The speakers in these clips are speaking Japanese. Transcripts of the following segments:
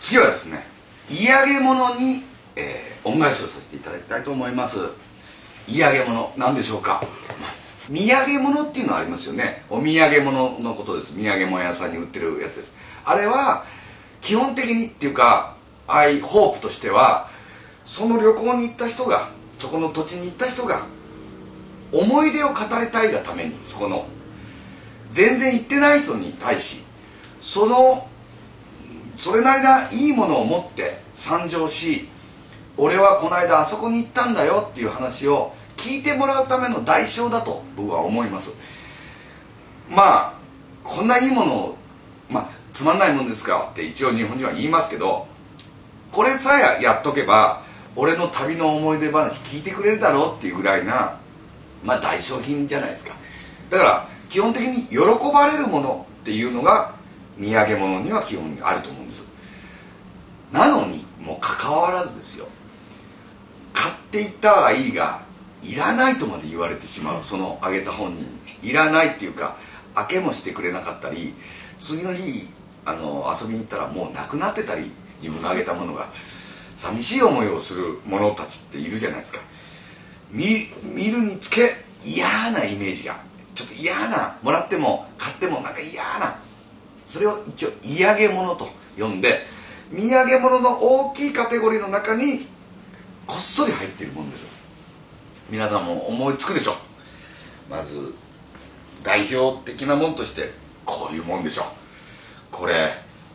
次はですね、嫌げ物に、恩返しをさせていただきたいと思います。嫌げ物、何でしょうか。土産物っていうのはありますよね。お土産物のことです。土産物屋さんに売ってるやつです。あれは基本的にっていうか、アイホープとしては、その旅行に行った人が、そこの土地に行った人が思い出を語りたいがために、そこの全然行ってない人に対し、それなりないいものを持って参上し、俺はこの間あそこに行ったんだよっていう話を聞いてもらうための代償だと僕は思います。まあこんないいものを、つまんないもんですかって一応日本人は言いますけど、これさえやっとけば俺の旅の思い出話聞いてくれるだろうっていうぐらいな、代償品じゃないですか。だから基本的に喜ばれるものっていうのが土産物には基本にあると思うんです。なのにもかかわらずですよ、買っていったはいいが、いらないとまで言われてしまう。そのあげた本人にいらないっていうか、開けもしてくれなかったり、次の日遊びに行ったらもうなくなってたり、自分のあげたものが寂しい思いをする者たちっているじゃないですか。見るにつけ嫌なイメージが、ちょっと嫌な、もらっても買ってもなんか嫌な、それを一応嫌げ物と呼んで、土産物の大きいカテゴリーの中にこっそり入っているものですよ。皆さんも思いつくでしょ。まず代表的なもんとしてこういうもんでしょ。これ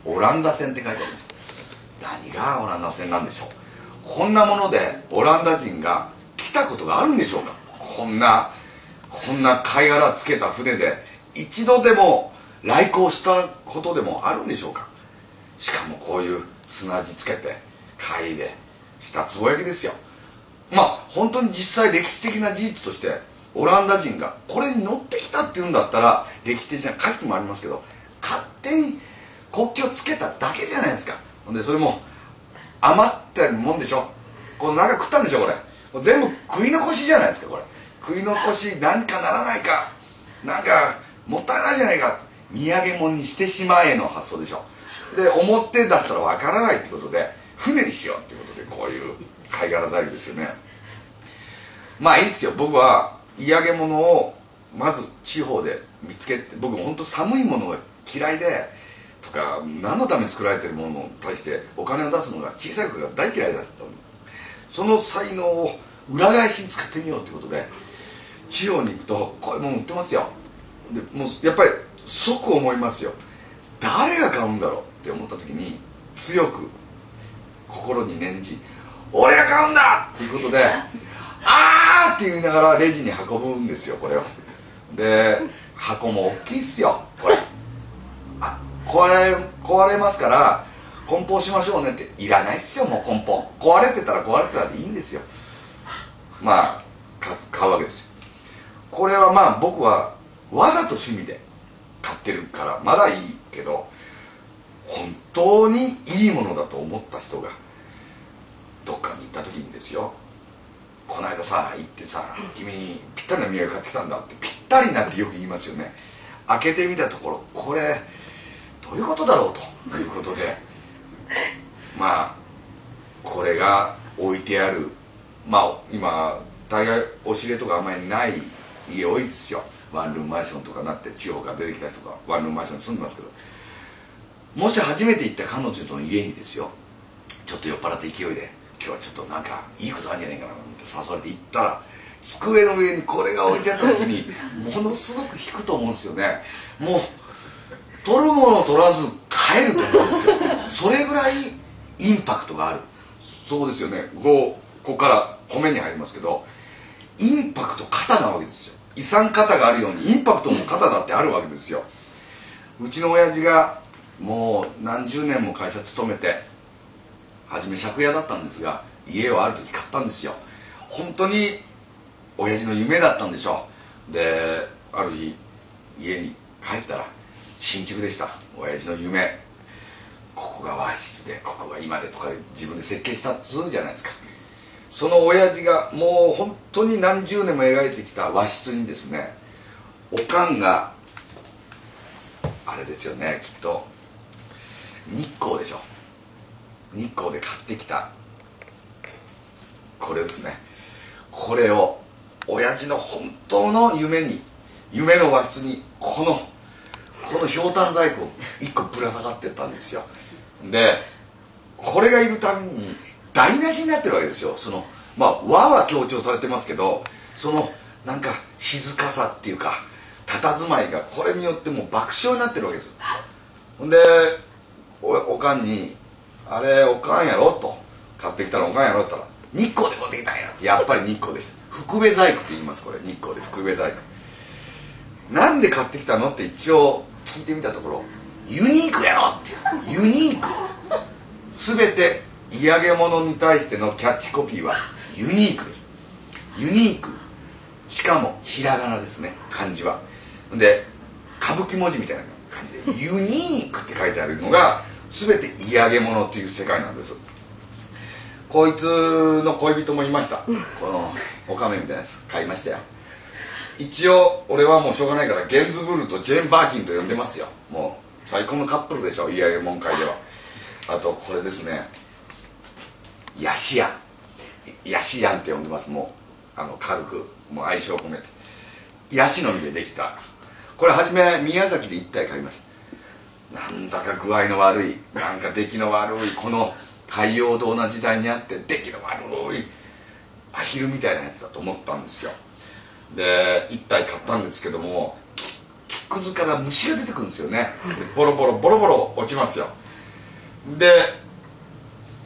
オランダ船って書いてあります。何がオランダ船なんでしょう。こんなものでオランダ人が来たことがあるんでしょうか。こんな貝殻つけた船で一度でも来航したことでもあるんでしょうか。しかもこういう砂地つけて貝でしたつぼ焼きですよ。本当に実際歴史的な事実としてオランダ人がこれに乗ってきたっていうんだったら歴史的な価値もありますけど、勝手に国旗をつけただけじゃないですか。でそれも余ってるもんでしょ。この中食ったんでしょ。これ全部食い残しじゃないですか。これ食い残し、何かならないか、なんかもったいないじゃないか、土産物にしてしまえの発想でしょ。で表だったらわからないってことで船にしようってことで、こういう貝殻材料ですよね。いいっすよ。僕は嫌げ物をまず地方で見つけて、僕も本当寒いものが嫌いでとか、何のために作られてるものに対してお金を出すのが小さい頃から大嫌いだった。その才能を裏返しに使ってみようってことで、地方に行くとこういうもの売ってますよ。でもうやっぱり即思いますよ。誰が買うんだろうって思った時に、強く心に念じ、俺が買うんだっていうことであーって言いながらレジに運ぶんですよ、これを。で箱も大きいっすよ。壊れますから梱包しましょうねって、いらないっすよ。もう梱包壊れてたらでいいんですよ。買うわけですよ。これは僕はわざと趣味で買ってるからまだいいけど、本当にいいものだと思った人がどっかに行った時にですよ、この間さ行ってさ、君にぴったりな土産買ってきたんだって、ぴったりなんてよく言いますよね。開けてみたところ、これどういうことだろうということで、これが置いてある、今大概押し入れとかあんまりない家多いですよ。ワンルームマンションとかなって、地方から出てきた人がワンルームマンションに住んでますけど、もし初めて行った彼女の家にですよ、ちょっと酔っ払って勢いで、今日はちょっとなんかいいことあるんじゃないかなと思って誘われて行ったら、机の上にこれが置いてあった時にものすごく引くと思うんですよね。もう取るものを取らず帰ると思うんですよ。それぐらいインパクトがある。そうですよね。ここから褒めに入りますけど、インパクト肩なわけですよ。遺産肩があるようにインパクトも肩だってあるわけですよ。うちの親父がもう何十年も会社勤めて、初め借家だったんですが、家をある時買ったんですよ。本当に親父の夢だったんでしょう。である日家に帰ったら新築でした。親父の夢、ここが和室でここが今でとか自分で設計したっつうじゃないですか。その親父がもう本当に何十年も描いてきた和室にですね、おかんがあれですよね、きっと日光でしょ、日光で買ってきたこれですね。これを親父の本当の夢に、夢の和室にこのひょうたん細工1個ぶら下がってったんですよ。でこれがいるために台無しになってるわけですよ。そのまあ和は強調されてますけど、そのなんか静かさっていうか佇まいがこれによってもう爆笑になってるわけです。ほんで おかんに「あれおかんやろ?」と「買ってきたらおかんやろ?」って言ったら「日光で持ってきたんや」って。やっぱり日光です。福部細工と言います。これ日光で福部細工なんで買ってきたのって一応聞いてみたところ「ユニークやろ!」っていう。ユニーク、全て嫌げ物に対してのキャッチコピーはユニークです。ユニーク、しかもひらがなですね、漢字は。で歌舞伎文字みたいな感じで「ユニーク」って書いてあるのが全て嫌げ物という世界なんです。こいつの恋人もいました。このおかめみたいなやつ買いましたよ。一応俺はもうしょうがないからゲンズブルとジェーン・バーキンと呼んでますよ。もう最高のカップルでしょ、イヤゲモン界では。あとこれですね、ヤシヤン、ヤシヤンって呼んでます。もう軽くもう愛称を込めてヤシの実でできた。これ初め宮崎で1体買いました。なんだか具合の悪い、なんか出来の悪い、この海洋堂な時代にあって出来の悪いアヒルみたいなやつだと思ったんですよ。で1体買ったんですけども、木くずから虫が出てくるんですよね。ボロボロボロボロ落ちますよ。で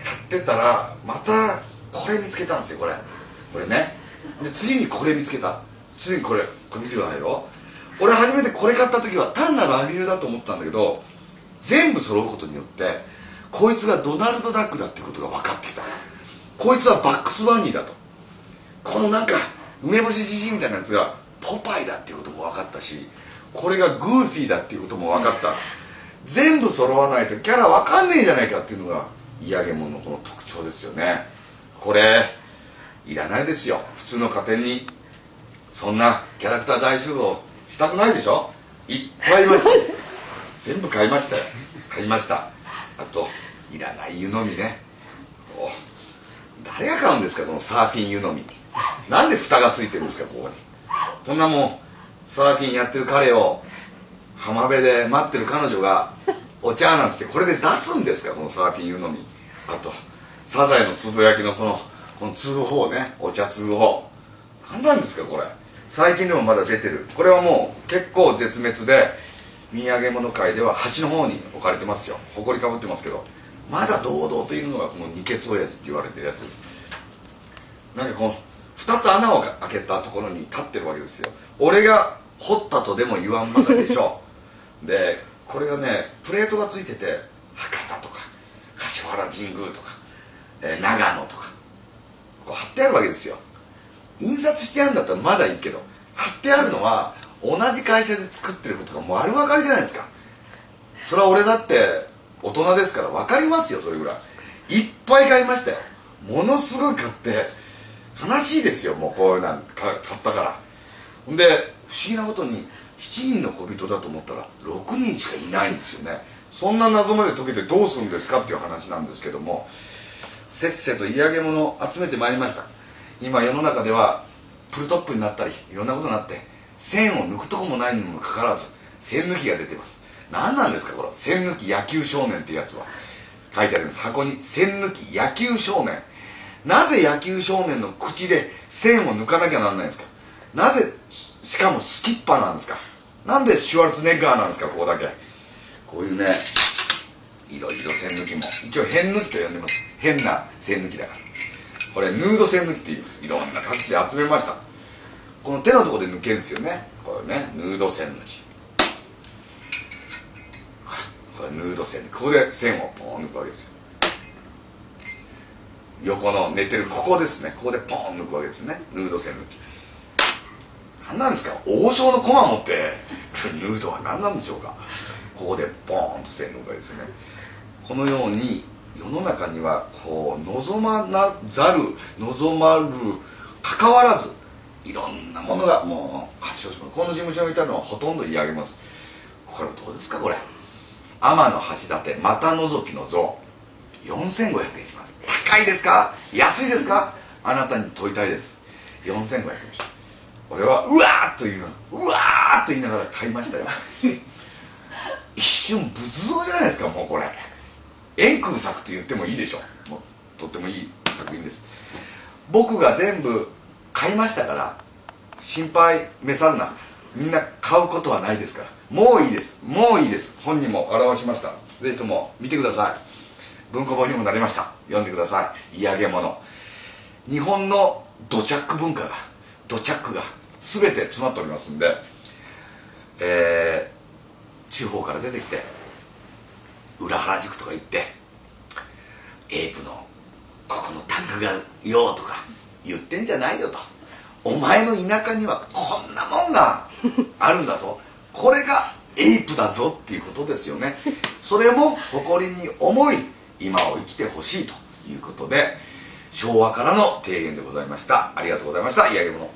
買ってたらまたこれ見つけたんですよ。これね。で次にこれ見つけた、次にこれ見てくださいよ。俺初めてこれ買った時は単なるアヒルだと思ったんだけど、全部揃うことによってこいつがドナルド・ダックだってことが分かってきた。こいつはバックス・バニーだと、このなんか梅干しじじいみたいなやつがポパイだっていうことも分かったし、これがグーフィーだっていうことも分かった。全部揃わないとキャラ分かんねえじゃないかっていうのが嫌げもんのこの特徴ですよね。これいらないですよ。普通の家庭にそんなキャラクター大集合したくないでしょ。いっぱいいました。全部買いましたよ。買いました。あといらない湯飲みね。誰が買うんですか、このサーフィン湯飲み。なんで蓋がついてるんですか、ここに。そんなもんサーフィンやってる彼を浜辺で待ってる彼女がお茶なんつってこれで出すんですか、このサーフィン湯飲み。あとサザエのつぶやきのこの通報ね、お茶通報。何なんですかこれ。最近でもまだ出てる。これはもう結構絶滅で土産物界では端の方に置かれてますよ。埃かぶってますけど、まだ堂々といるのがこの二ケツ親父って言われてるやつです。なんかこの2つ穴を開けたところに立ってるわけですよ。俺が掘ったとでも言わんばかりでしょう。でこれがね、プレートがついてて、博多とか柏原神宮とか、長野とかこう貼ってあるわけですよ。印刷してあるんだったらまだいいけど、貼ってあるのは同じ会社で作ってることが丸分かりじゃないですか。それは俺だって大人ですから分かりますよ。それぐらいいっぱい買いましたよ。ものすごい買って悲しいですよ、もうこういうの買ったから。で不思議なことに7人の小人だと思ったら6人しかいないんですよね。そんな謎まで解けてどうするんですかっていう話なんですけども、せっせと嫌げ物を集めてまいりました。今世の中ではプルトップになったりいろんなことになって、線を抜くとこもないにもかかわらず線抜きが出てます。何なんですかこれ、線抜き野球少年っていうやつは。書いてあります、箱に。線抜き野球少年。なぜ野球少年の口で線を抜かなきゃなんないんですか。なぜしかもスキッパなんですか。なんでシュワルツネッガーなんですか。ここだけこういうね、いろいろ線抜きも一応変抜きと呼んでます。変な線抜きだから、これヌード線抜きって言います。いろんな各地で集めました。この手のところで抜けるんですよね、これね。ヌード線抜き、これヌード線抜き、ここで線をポン抜くわけですよ。横の寝てるここですね、ここでポーン抜くわけですね、ヌード線抜き。何なんですか、王将の駒持ってヌードは何なんでしょうか。ここでポーンと線抜くわけですよね。このように世の中にはこう望まるかかわらずいろんなものがもう発祥します。この事務所にいたのはほとんど嫌がります。これはどうですか、これ天橋立股のぞきの像4500円します。高いですか安いですか？あなたに問いたいです。4500円します。俺はうわーっと言ううわーっと言いながら買いましたよ一瞬仏像じゃないですか。もうこれ円空作と言ってもいいでしょう。もうとってもいい作品です。僕が全部買いましたから心配召さるな。みんな買うことはないですから。もういいです、もういいです。本にも表しました。ぜひとも見てください。文庫本にもなりました。読んでください。嫌げ物。日本の土着文化が全て詰まっておりますんで、地方から出てきて裏原宿とか行ってエイプのここのタンクがよとか言ってんじゃないよと。お前の田舎にはこんなもんがあるんだぞこれがエイプだぞっていうことですよね。それも誇りに思い今を生きてほしいということで昭和からの提言でございました。ありがとうございました。いやげもの。